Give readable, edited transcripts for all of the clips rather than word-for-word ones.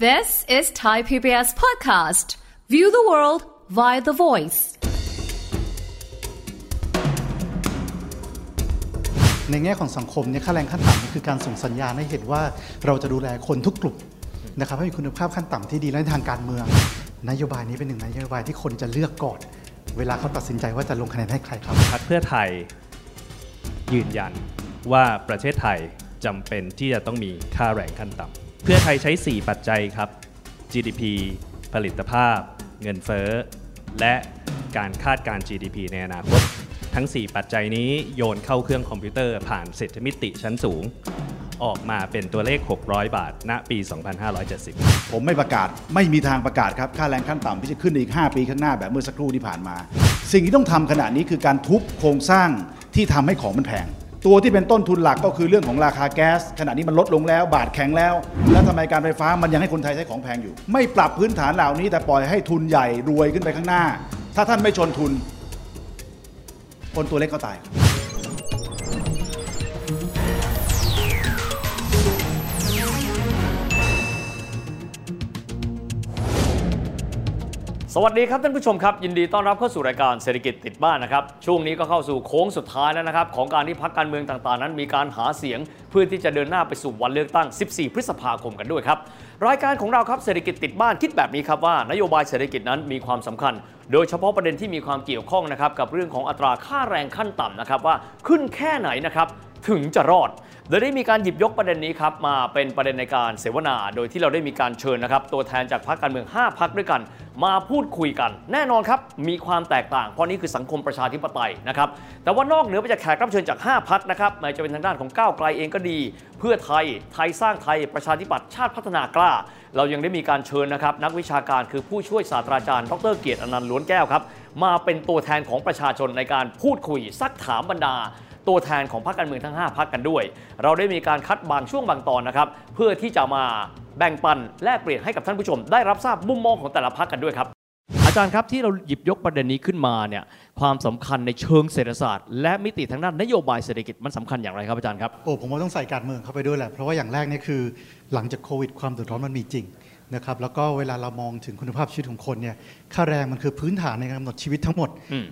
This is Thai PBS podcast. View the world via the voice. ในแง่ของสังคมเนี่ยค่าแรงขั้นต่ำคือการส่งสัญญาณให้เห็นว่าเราจะดูแลคนทุกกลุ่มนะครับให้มีคุณภาพขั้นต่ำที่ดีและทางการเมืองนโยบายนี้เป็นหนึ่งในนโยบายที่คนจะเลือกก่อนเวลาเขาตัดสินใจว่าจะลงคะแนนให้ใครครับพรรคเพื่อไทยยืนยันว่าประเทศไทยจำเป็นที่จะต้องมีค่าแรงขั้นต่ำเพื่อไทยใช้4ปัจจัยครับ GDP ผลิตภาพเงินเฟ้อและการคาดการณ์ GDP ในอนาคตทั้ง4ปัจจัยนี้โยนเข้าเครื่องคอมพิวเตอร์ผ่านเศรษฐมิติชั้นสูงออกมาเป็นตัวเลข600บาทณปี2570ผมไม่ประกาศไม่มีทางประกาศครับค่าแรงขั้นต่ำที่จะขึ้นอีก5ปีข้างหน้าแบบเมื่อสักครู่ที่ผ่านมาสิ่งที่ต้องทำขณะนี้คือการทุบโครงสร้างที่ทำให้ของมันแพงตัวที่เป็นต้นทุนหลักก็คือเรื่องของราคาแก๊สขณะนี้มันลดลงแล้วบาทแข็งแล้วแล้วทำไมการไฟฟ้ามันยังให้คนไทยใช้ของแพงอยู่ไม่ปรับพื้นฐานเหล่านี้แต่ปล่อยให้ทุนใหญ่รวยขึ้นไปข้างหน้าถ้าท่านไม่ชนทุนคนตัวเล็กก็ตายสวัสดีครับท่านผู้ชมครับยินดีต้อนรับเข้าสู่รายการเศรษฐกิจติดบ้านนะครับช่วงนี้ก็เข้าสู่โค้งสุดท้ายแล้วนะครับของการที่พรรคการเมืองต่างๆนั้นมีการหาเสียงเพื่อที่จะเดินหน้าไปสู่วันเลือกตั้ง14พฤษภาคมกันด้วยครับรายการของเราครับเศรษฐกิจติดบ้านคิดแบบนี้ครับว่านโยบายเศรษฐกิจนั้นมีความสำคัญโดยเฉพาะประเด็นที่มีความเกี่ยวข้องนะครับกับเรื่องของอัตราค่าแรงขั้นต่ำนะครับว่าขึ้นแค่ไหนนะครับถึงจะรอดโดยได้มีการหยิบยกประเด็นนี้ครับมาเป็นประเด็นในการเสวนาโดยที่เราได้มีการเชิญนะครับตัวแทนจากพรรคการเมือง5พรรคด้วยกันมาพูดคุยกันแน่นอนครับมีความแตกต่างเพราะนี่คือสังคมประชาธิปไตยนะครับแต่ว่านอกเหนือไปจากแขกรับเชิญจาก5พรรคนะครับไม่ว่าจะเป็นทางด้านของก้าวไกลเองก็ดีเพื่อไทยไทยสร้างไทยประชาธิปัตย์ชาติพัฒนากล้าเรายังได้มีการเชิญนะครับนักวิชาการคือผู้ช่วยศาสตราจารย์ดร.เกียรติอนันต์ล้วนแก้วครับมาเป็นตัวแทนของประชาชนในการพูดคุยซักถามบรรดาตัวแทนของพรรคการเมืองทั้ง5พรรคกันด้วยเราได้มีการคัดบางช่วงบางตอนนะครับเพื่อที่จะมาแบ่งปันแลกเปลี่ยนให้กับท่านผู้ชมได้รับทราบมุมมองของแต่ละพรรคกันด้วยครับอาจารย์ครับที่เราหยิบยกประเด็นนี้ขึ้นมาเนี่ยความสำคัญในเชิงเศรษฐศาสตร์และมิติทางด้านนโยบายเศรษฐกิจมันสำคัญอย่างไรครับอาจารย์ครับผมว่าต้องใส่การเมืองเข้าไปด้วยแหละเพราะว่าอย่างแรกนี่คือหลังจากโควิดความเดือดร้อนมันมีจริงนะครับแล้วก็เวลาเรามองถึงคุณภาพชีวิตของคนเนี่ยค่าแรงมันคือพื้นฐานในการกำหนดชีวิตทั้งหมด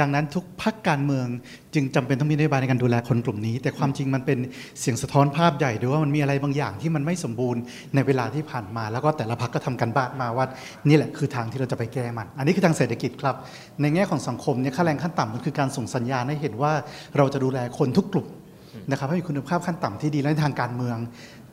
ดังนั้นทุกพรรคการเมืองจึงจำเป็นต้องมีนโยบายในการดูแลคนกลุ่มนี้แต่ความจริงมันเป็นเสียงสะท้อนภาพใหญ่ด้วยว่ามันมีอะไรบางอย่างที่มันไม่สมบูรณ์ในเวลาที่ผ่านมาแล้วก็แต่ละพรรคก็ทำการบ้านมาว่านี่แหละคือทางที่เราจะไปแก้มันอันนี้คือทางเศรษฐกิจครับในแง่ของสังคมเนี่ยค่าแรงขั้นต่ำมันคือการส่งสัญญาณให้เห็นว่าเราจะดูแลคนทุกกลุ่มนะครับให้มีคุณภาพขั้นต่ำที่ดีและทางการเมือง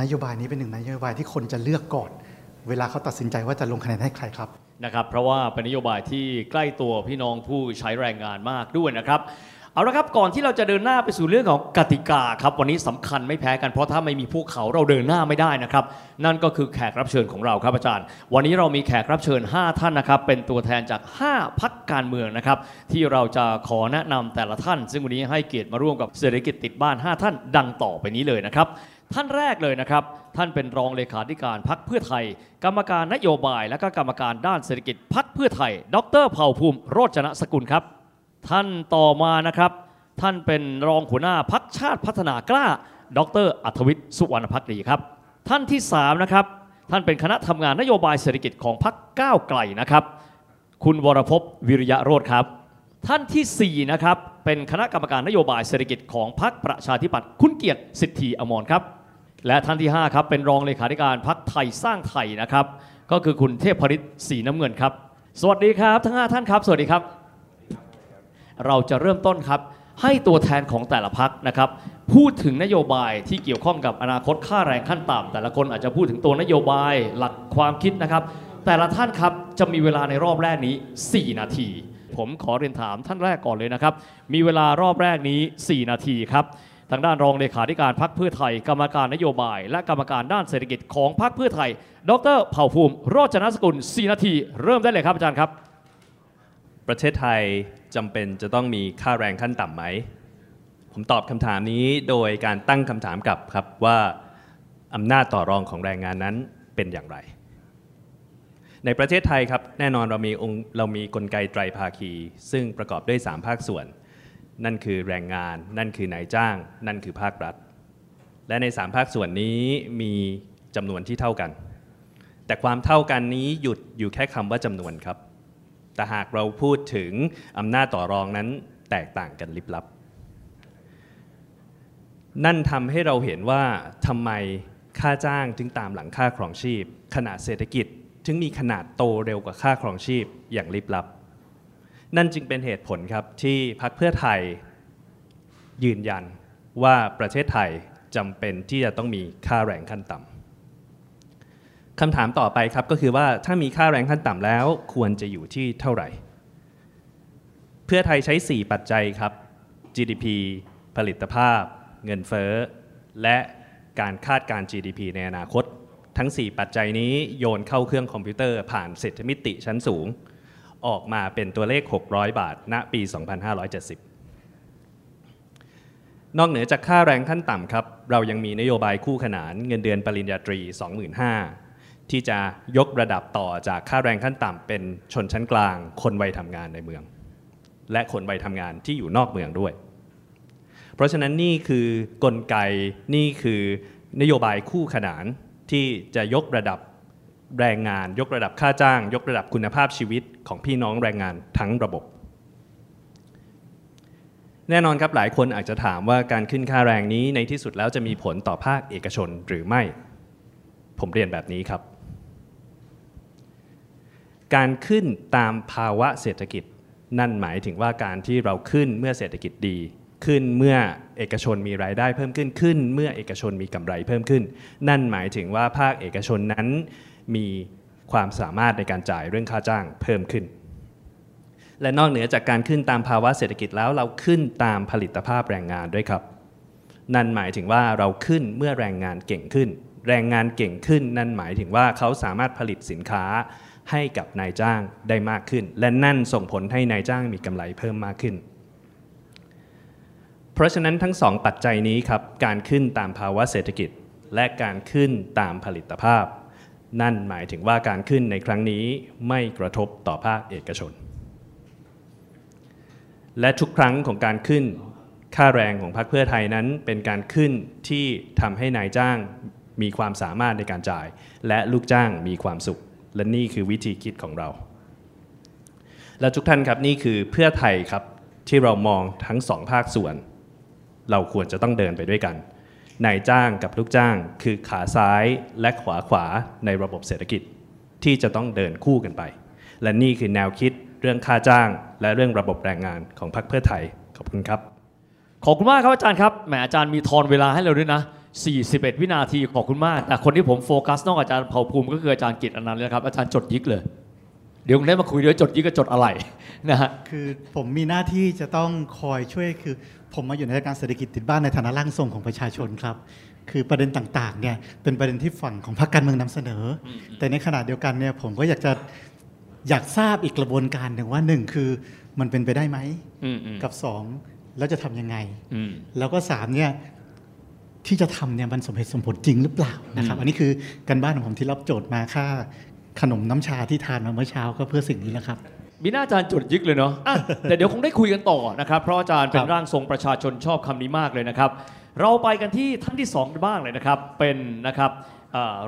นโยบายนี้เป็นหนึ่งในนโยบายที่คนจะเลือกก่อนเวลาเขาตัดสินใจว่าจะลงคะแนนให้ใครครับนะครับเพราะว่าเป็นนโยบายที่ใกล้ตัวพี่น้องผู้ใช้แรงงานมากด้วยนะครับเอาละครับก่อนที่เราจะเดินหน้าไปสู่เรื่องของกติกาครับวันนี้สำคัญไม่แพ้กันเพราะถ้าไม่มีพวกเขาเราเดินหน้าไม่ได้นะครับนั่นก็คือแขกรับเชิญของเราครับอาจารย์วันนี้เรามีแขกรับเชิญ5ท่านนะครับเป็นตัวแทนจาก5พรรคการเมืองนะครับที่เราจะขอแนะนำแต่ละท่านซึ่งวันนี้ให้เกียรติมาร่วมกับเศรษฐกิจติดบ้าน5ท่านดังต่อไปนี้เลยนะครับท่านแรกเลยนะครับท่านเป็นรองเลขาธิการพรรคเพื่อไทยกรรมการนโยบายและก็กรรมการด้านเศรษฐกิจพรรคเพื่อไทยดร.เผ่าภูมิโรจนสกุลครับท่านต่อมานะครับท่านเป็นรองหัวหน้าพรรคชาติพัฒนากล้าดร.อัธวิชสุวรรณภักดีครับท่านที่3นะครับท่านเป็นคณะทำงานนโยบายเศรษฐกิจของพรรคก้าวไกลนะครับคุณวรภพวิริยะโรจน์ครับท่านที่4นะครับเป็นคณะกรรมการนโยบายเศรษฐกิจของพรรคประชาธิปัตย์คุณเกียรติสิทธิอมรครับและท่านที่5ครับเป็นรองเลขาธิการพรรคไทยสร้างไทยนะครับก็คือคุณเทพฤทธิ์สีน้ำเงินครับสวัสดีครับทั้ง5ท่านครับสวัสดีครับเราจะเริ่มต้นครับให้ตัวแทนของแต่ละพรรคนะครับพูดถึงนโยบายที่เกี่ยวข้องกับอนาคตค่าแรงขั้นต่ำแต่ละคนอาจจะพูดถึงตัวนโยบายหลักความคิดนะครับแต่ละท่านครับจะมีเวลาในรอบแรกนี้4นาทีผมขอเรียนถามท่านแรกก่อนเลยนะครับมีเวลารอบแรกนี้4นาทีครับทางด้านรองเลขาธิการพรรคเพื่อไทยกรรมการนโยบายและกรรมการด้านเศรษฐกิจของพรรคเพื่อไทยดร.เผ่าภูมิโรจนสกุล4นาทีเริ่มได้เลยครับอาจารย์ครับประเทศไทยจำเป็นจะต้องมีค่าแรงขั้นต่ำไหมผมตอบคำถามนี้โดยการตั้งคำถามกลับครับว่าอำนาจต่อรองของแรงงานนั้นเป็นอย่างไรในประเทศไทยครับแน่นอนเรามีกลไกไตรภาคีซึ่งประกอบด้วย3ภาคส่วนนั่นคือแรงงานนั่นคือนายจ้างนั่นคือภาครัฐและใน3ภาคส่วนนี้มีจำนวนที่เท่ากัน แต่ความเท่ากันนี้หยุดอยู่แค่คำว่าจำนวนครับแต่หากเราพูดถึงอำนาจต่อรองนั้นแตกต่างกันลิบลับนั่นทำให้เราเห็นว่าทำไมค่าจ้างถึงตามหลังค่าครองชีพขณะเศรษฐกิจถึงมีขนาดโตเร็วกว่าค่าครองชีพอย่างลิบลับนั่นจึงเป็นเหตุผลครับที่พรรคเพื่อไทยยืนยันว่าประเทศไทยจำเป็นที่จะต้องมีค่าแรงขั้นต่ำคำถามต่อไปครับก็คือว่าถ้ามีค่าแรงขั้นต่ำแล้วควรจะอยู่ที่เท่าไหร่เพื่อไทยใช้4ปัจจัยครับ GDP ผลิตภาพเงินเฟ้อและการคาดการณ์ GDP ในอนาคตทั้ง4ปัจจัยนี้โยนเข้าเครื่องคอมพิวเตอร์ผ่านเศรษฐมิติชั้นสูงออกมาเป็นตัวเลข600บาทณปี2570นอกเหนือจากค่าแรงขั้นต่ำครับเรายังมีนโยบายคู่ขนานเงินเดือนปริญญาตรี 25,000 ที่จะยกระดับต่อจากค่าแรงขั้นต่ำเป็นชนชั้นกลางคนวัยทำงานในเมืองและคนวัยทำงานที่อยู่นอกเมืองด้วยเพราะฉะนั้นนี่คือกลไกนี่คือนโยบายคู่ขนานที่จะยกระดับแรงงานยกระดับค่าจ้างยกระดับคุณภาพชีวิตของพี่น้องแรงงานทั้งระบบแน่นอนครับหลายคนอาจจะถามว่าการขึ้นค่าแรงนี้ในที่สุดแล้วจะมีผลต่อภาคเอกชนหรือไม่ผมเรียนแบบนี้ครับการขึ้นตามภาวะเศรษฐกิจนั่นหมายถึงว่าการที่เราขึ้นเมื่อเศรษฐกิจดีขึ้นเมื่อเอกชนมีรายได้เพิ่มขึ้นขึ้นเมื่อเอกชนมีกำไรเพิ่มขึ้นนั่นหมายถึงว่าภาคเอกชนนั้นมีความสามารถในการจ่ายเรื่องค่าจ้างเพิ่มขึ้นและนอกเหนือจากการขึ้นตามภาวะเศรษฐกิจแล้วเราขึ้นตามผลิตภาพแรงงานด้วยครับนั่นหมายถึงว่าเราขึ้นเมื่อแรงงานเก่งขึ้นแรงงานเก่งขึ้นนั่นหมายถึงว่าเขาสามารถผลิตสินค้าให้กับนายจ้างได้มากขึ้นและนั่นส่งผลให้นายจ้างมีกำไรเพิ่มมากขึ้นเพราะฉะนั้นทั้งสองปัจจัยนี้ครับการขึ้นตามภาวะเศรษฐกิจและการขึ้นตามผลิตภาพนั่นหมายถึงว่าการขึ้นในครั้งนี้ไม่กระทบต่อภาคเอกชนและทุกครั้งของการขึ้นค่าแรงของพรรคเพื่อไทยนั้นเป็นการขึ้นที่ทำให้นายจ้างมีความสามารถในการจ่ายและลูกจ้างมีความสุขและนี่คือวิธีคิดของเราและทุกท่านครับนี่คือเพื่อไทยครับที่เรามองทั้งสองภาคส่วนเราควรจะต้องเดินไปด้วยกันนายจ้างกับลูกจ้างคือขาซ้ายและขวาในระบบเศรษฐกิจที่จะต้องเดินคู่กันไปและนี่คือแนวคิดเรื่องค่าจ้างและเรื่องระบบแรงงานของพรรคเพื่อไทยขอบคุณครับขอบคุณมากครับอาจารย์ครับแหมอาจารย์มีทอนเวลาให้เราด้วยนะ41วินาทีขอบคุณมากแต่คนที่ผมโฟกัสนอกอาจารย์เผ่าภูมิก็คืออาจารย์กิตติอนันต์เลยครับอาจารย์จดยิกเลยเดี๋ยวผมได้มาคุยด้วยจดยิกกับจดอะไรนะฮะคือผมมีหน้าที่จะต้องคอยช่วยคือผมมาอยู่ในรายการเศรษฐกิจติดบ้านในฐานะร่างทรงของประชาชนครับคือประเด็นต่างๆเนี่ยเป็นประเด็นที่ฝั่งของพรรคการเมืองนำเสนอแต่ในขณะเดียวกันเนี่ยผมก็อยากทราบอีกกระบวนการหนึ่งว่า1คือมันเป็นไปได้ไหมกับ2แล้วจะทำยังไงแล้วก็3เนี่ยที่จะทำเนี่ยมันสมเหตุสมผลจริงหรือเปล่านะครับอันนี้คือการบ้านของผมที่รับโจทย์มาค่าขนมน้ำชาที่ทานมาเมื่อเช้าก็เพื่อสิ่งนี้แหละครับมีหน้าอาจารย์จดยึกเลยเนาะแต่เดี๋ยวคงได้คุยกันต่อนะครับเพราะอาจารย์เป็นร่างทรงประชาชนชอบคำนี้มากเลยนะครับเราไปกันที่ท่านที่2บ้างเลยนะครับเป็นนะครับ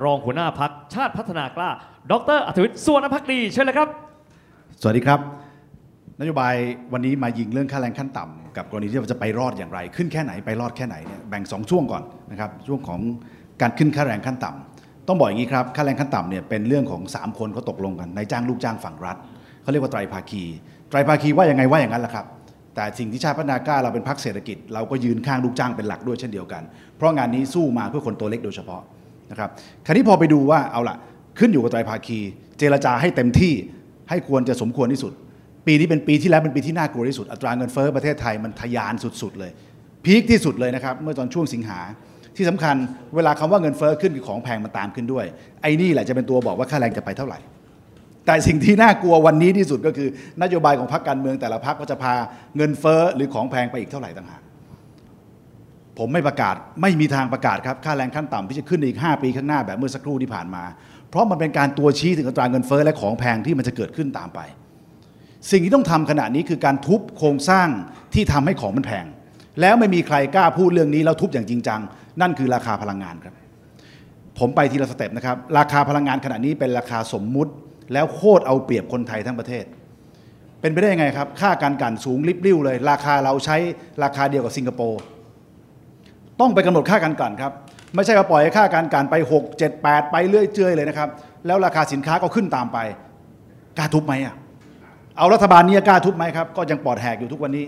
รองหัวหน้าพรรคชาติพัฒนากล้าดร.อรรถวิชญ์ สุวรรณภักดีเชิญเลยครับสวัสดีครับนโยบายวันนี้มายิงเรื่องค่าแรงขั้นต่ำกับกรณีที่เราจะไปรอดอย่างไรขึ้นแค่ไหนไปรอดแค่ไหนเนี่ยแบ่ง2ช่วงก่อนนะครับช่วงของการขึ้นค่าแรงขั้นต่ำต้องบอกอย่างนี้ครับค่าแรงขั้นต่ำเนี่ยเป็นเรื่องของ3คนเขาตกลงกันนายจ้างลูกจ้างฝั่งรัฐเขาเรียกว่าไตรภาคีว่ายังไงว่าอย่างนั้นแหละครับแต่สิ่งที่ชาติพัฒนากล้าเราเป็นพรรคเศรษฐกิจเราก็ยืนข้างลูกจ้างเป็นหลักด้วยเช่นเดียวกันเพราะงานนี้สู้มาเพื่อคนตัวเล็กโดยเฉพาะนะครับคราวนี้พอไปดูว่าเอาล่ะขึ้นอยู่กับไตรภาคีเจรจาให้เต็มที่ให้ควรจะสมควรที่สุดปีนี้เป็นปีที่แล้วเป็นปีที่น่ากลัวที่สุดอัตราเงินเฟ้อประเทศไทยมันทะยานสุดๆเลยพีคที่สุดเลยนะครับเมื่อตอนช่วงสิงหาที่สำคัญเวลาคำว่าเงินเฟ้อขึ้นของแพงมันตามขึ้นด้วยไอ้นี่แหละจะเป็นตัวบอกว่าค่าแรงจะไปเท่าไหร่แต่สิ่งที่น่ากลัววันนี้ที่สุดก็คือนโยบายของพรรคการเมืองแต่ละพรรคก็จะพาเงินเฟ้อหรือของแพงไปอีกเท่าไหร่ต่างหากผมไม่ประกาศไม่มีทางประกาศครับค่าแรงขั้นต่ำที่จะขึ้นอีก5ปีข้างหน้าแบบเมื่อสักครู่ที่ผ่านมาเพราะมันเป็นการตัวชี้ถึงอัตราเงินเฟ้อและของแพงที่มันจะเกิดขึ้นตามไปสิ่งที่ต้องทำขณะนี้คือการทุบโครงสร้างที่ทำให้ของมันแพงแล้วไม่มีใครกล้าพูดเรื่องนี้แล้วทุบอย่างจริงจังนั่นคือราคาพลังงานครับ ผมไปทีละสเต็ปนะครับราคาพลังงานขณะนี้เป็นราคาสมมุติแล้วโคตรเอาเปรียบคนไทยทั้งประเทศเป็นไปได้ยังไงครับค่าการกลั่นสูงริบลิ่วเลยราคาเราใช้ราคาเดียวกับสิงคโปร์ต้องไปกำหนดค่าการกลั่นครับไม่ใช่ว่าปล่อยให้ค่าการกลั่นไป6 7 8ไปเรื่อยเจื่อยเลยนะครับแล้วราคาสินค้าก็ขึ้นตามไปกล้าทุบไหมอ่ะเอารัฐบาลนี้กล้าทุบไหมครับก็ยังปอดแหกอยู่ทุกวันนี้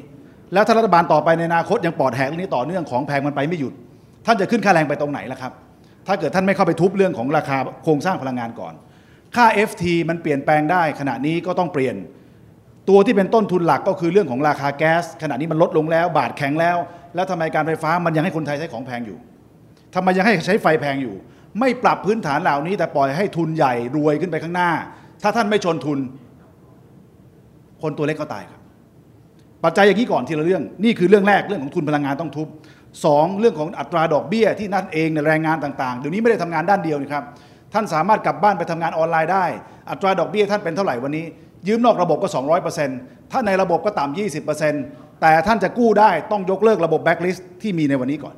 แล้วถ้ารัฐบาลต่อไปในอนาคตยังปอดแหกเรื่องนี้ต่อเนื่องของแพงมันไปไม่หยุดท่านจะขึ้นค่าแรงไปตรงไหนล่ะครับถ้าเกิดท่านไม่เข้าไปทุบเรื่องของราคาโครงสร้างพลังงานก่อนค่า FT มันเปลี่ยนแปลงได้ขณะนี้ก็ต้องเปลี่ยนตัวที่เป็นต้นทุนหลักก็คือเรื่องของราคาแก๊สขณะนี้มันลดลงแล้วบาทแข็งแล้วแล้วทำไมการไฟฟ้ามันยังให้คนไทยใช้ของแพงอยู่ทำไมยังให้ใช้ไฟแพงอยู่ไม่ปรับพื้นฐานเหล่านี้แต่ปล่อยให้ทุนใหญ่รวยขึ้นไปข้างหน้าถ้าท่านไม่ชนทุนคนตัวเล็กก็ตายครับปัจจัยอย่างนี้ก่อนทีละเรื่องนี่คือเรื่องแรกเรื่องของทุนพลังงานต้องทุบสองเรื่องของอัตราดอกเบี้ยที่นั่นเองในแรงงานต่างๆเดี๋ยวนี้ไม่ได้ทำงานด้านเดียวนะครับท่านสามารถกลับบ้านไปทำงานออนไลน์ได้อัตราดอกเบี้ยท่านเป็นเท่าไหร่วันนี้ยืมนอกระบบก็ 200% ถ้าในระบบก็ต่ำ 20% แต่ท่านจะกู้ได้ต้องยกเลิกระบบแบล็คลิสต์ที่มีในวันนี้ก่อน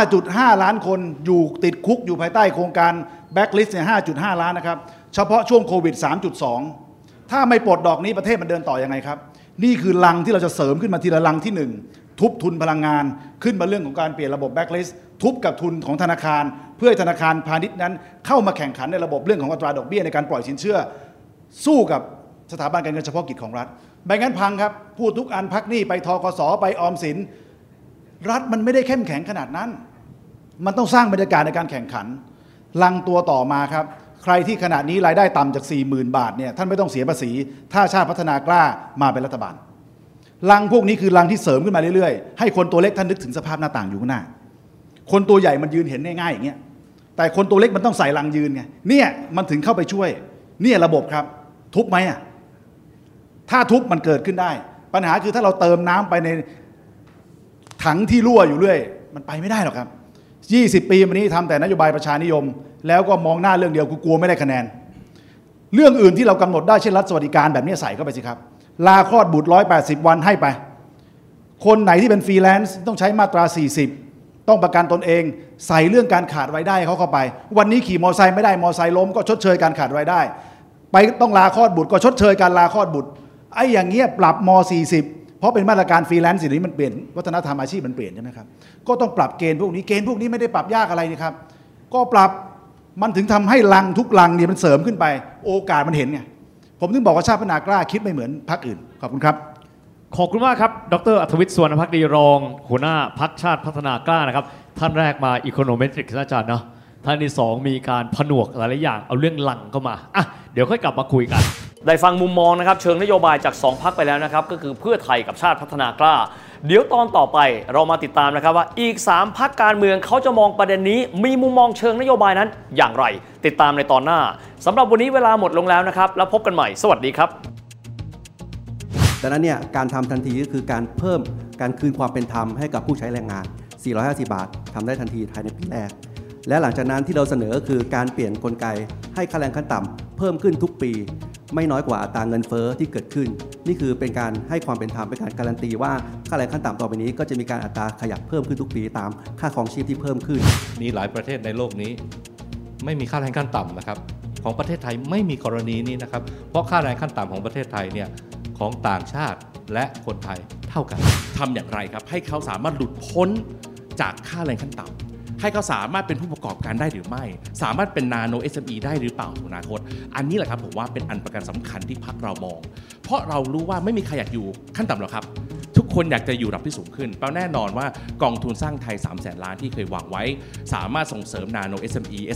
5.5 ล้านคนอยู่ติดคุกอยู่ภายใต้โครงการแบล็คลิสต์เนี่ย 5.5 ล้านนะครับเฉพาะช่วงโควิด 3.2 ถ้าไม่ปลดดอกนี้ประเทศมันเดินต่อยังไงครับนี่คือลังที่เราจะเสริมขึ้นมาทีละลังที่1ทุบทุนพลังงานขึ้นมาเรื่องของการเปลี่ยนระบบแบล็คลิสต์ทุบกับทุนของธนาคารเพื่อธนาคารพาณิชย์นั้นเข้ามาแข่งขันในระบบเรื่องของอัตราดอกเบี้ยในการปล่อยสินเชื่อสู้กับสถาบันการเงินเฉพาะกิจของรัฐไม่งั้นพังครับพูดทุกอันพักหนี้ไปทกสไปออมสินรัฐมันไม่ได้เข้มแข็งขนาดนั้นมันต้องสร้างบรรยากาศในการแข่งขันลังตัวต่อมาครับใครที่ขณะนี้รายได้ต่ำจาก 40,000 บาทเนี่ยท่านไม่ต้องเสียภาษีถ้าชาติพัฒนากล้ามาเป็นรัฐบาลลังพวกนี้คือลังที่เสริมขึ้นมาเรื่อยๆให้คนตัวเล็กท่านนึกถึงสภาพหน้าต่างอยู่ข้างหน้าคนตัวใหญ่มันยืนเห็นง่ายๆอย่างเงี้ยแต่คนตัวเล็กมันต้องใส่ลังยืนไงเนี่ยมันถึงเข้าไปช่วยเนี่ยระบบครับทุบไหมอ่ะถ้าทุบมันเกิดขึ้นได้ปัญหาคือถ้าเราเติมน้ำไปในถังที่รั่วอยู่เรื่อยมันไปไม่ได้หรอกครับ20ปีมานี้ทำแต่นโยบายประชานิยมแล้วก็มองหน้าเรื่องเดียวกลัวไม่ได้คะแนนเรื่องอื่นที่เรากำหนดได้เช่นรัฐสวัสดิการแบบนี้ใส่เข้าไปสิครับลาคลอดบุตร180วันให้ไปคนไหนที่เป็นฟรีแลนซ์ต้องใช้มาตรา40ต้องประกันตนเองใส่เรื่องการขาดรายได้เขาเข้าไปวันนี้ขี่มอเตอร์ไซค์ไม่ได้มอเตอร์ไซค์ล้มก็ชดเชยการขาดรายได้ไปต้องลาคลอดบุตรก็ชดเชยการลาคลอดบุตรไอ้อย่างเงี้ยปรับม.40 เพราะเป็นมาตรการฟรีแลนซ์สิ่งนี้มันเปลี่ยนวัฒนธรรมอาชีพมันเปลี่ยนใช่ไหมครับก็ต้องปรับเกณฑ์พวกนี้ไม่ได้ปรับยากอะไรนะครับก็ปรับมันถึงทำให้ลังทุกลังเนี่ยมันเสริมขึ้นไปโอกาสมันเห็นไงผมถึงบอกว่าชาติพัฒนากล้าคิดไม่เหมือนพรรคอื่นขอบคุณครับขอบคุณมากครับดร.อัธวิช สุวรรณภักดีรองหัวหน้าพรรคชาติพัฒนากล้านะครับท่านแรกมาอีโคโนเมตริกส์อาจารย์เนาะท่านที่2มีการผนวกหลายๆอย่างเอาเรื่องลังเข้ามาอ่ะเดี๋ยวค่อยกลับมาคุยกันได้ฟังมุมมองนะครับเชิงนโยบายจาก2พรรคไปแล้วนะครับก็คือเพื่อไทยกับชาติพัฒนากล้าเดี๋ยวตอนต่อไปเรามาติดตามนะครับว่าอีก3พรรคการเมืองเขาจะมองประเด็นนี้มีมุมมองเชิงนโยบายนั้นอย่างไรติดตามในตอนหน้าสำหรับวันนี้เวลาหมดลงแล้วนะครับแล้วพบกันใหม่สวัสดีครับดังนั้นเนี่ยการทำทันทีก็คือการเพิ่มการคืนความเป็นธรรมให้กับผู้ใช้แรงงาน450บาททำได้ทันทีภายในปีแรกและหลังจากนั้นที่เราเสนอคือการเปลี่ยนกลไกให้ค่าแรงขั้นต่ำเพิ่มขึ้นทุกปีไม่น้อยกว่าอัตราเงินเฟ้อที่เกิดขึ้นนี่คือเป็นการให้ความเป็นธรรมเป็นการการันตีว่าค่าแรงขั้นต่ำต่อไปนี้ก็จะมีการอัตราขยับเพิ่มขึ้นทุกปีตามค่าครองชีพที่เพิ่มขึ้นมีหลายประเทศในโลกนี้ไม่มีค่าแรงขั้นต่ำนะครับของประเทศไทยไม่มีกรณีนี้นะครับเพราะค่าแรงขั้นต่ำของประเทศไทยเนี่ยของต่างชาติและคนไทยเท่ากันทำอย่างไรครับให้เขาสามารถหลุดพ้นจากค่าแรงขั้นต่ำให้เขาสามารถเป็นผู้ประกอบการได้หรือไม่สามารถเป็นนาโน SME ได้หรือเปล่าในอนาคตอันนี้แหละครับผมว่าเป็นอันประกันสำคัญที่พรรคเรามองเพราะเรารู้ว่าไม่มีใครอยากอยู่ขั้นต่ำหรอกครับทุกคนอยากจะอยู่ระดับที่สูงขึ้นเป้าแน่นอนว่ากองทุนสร้างไทย 300,000 ล้านที่เคยวางไว้สามารถส่งเสริมนาโน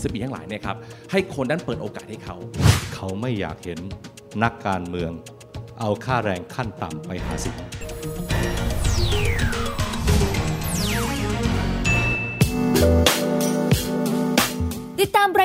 SME ทั้งหลายเนี่ยครับให้คนนั้นเปิดโอกาสให้เขาไม่อยากเห็นนักการเมืองเอาค่าแรงขั้นต่ำไปหาเสียงติดตามร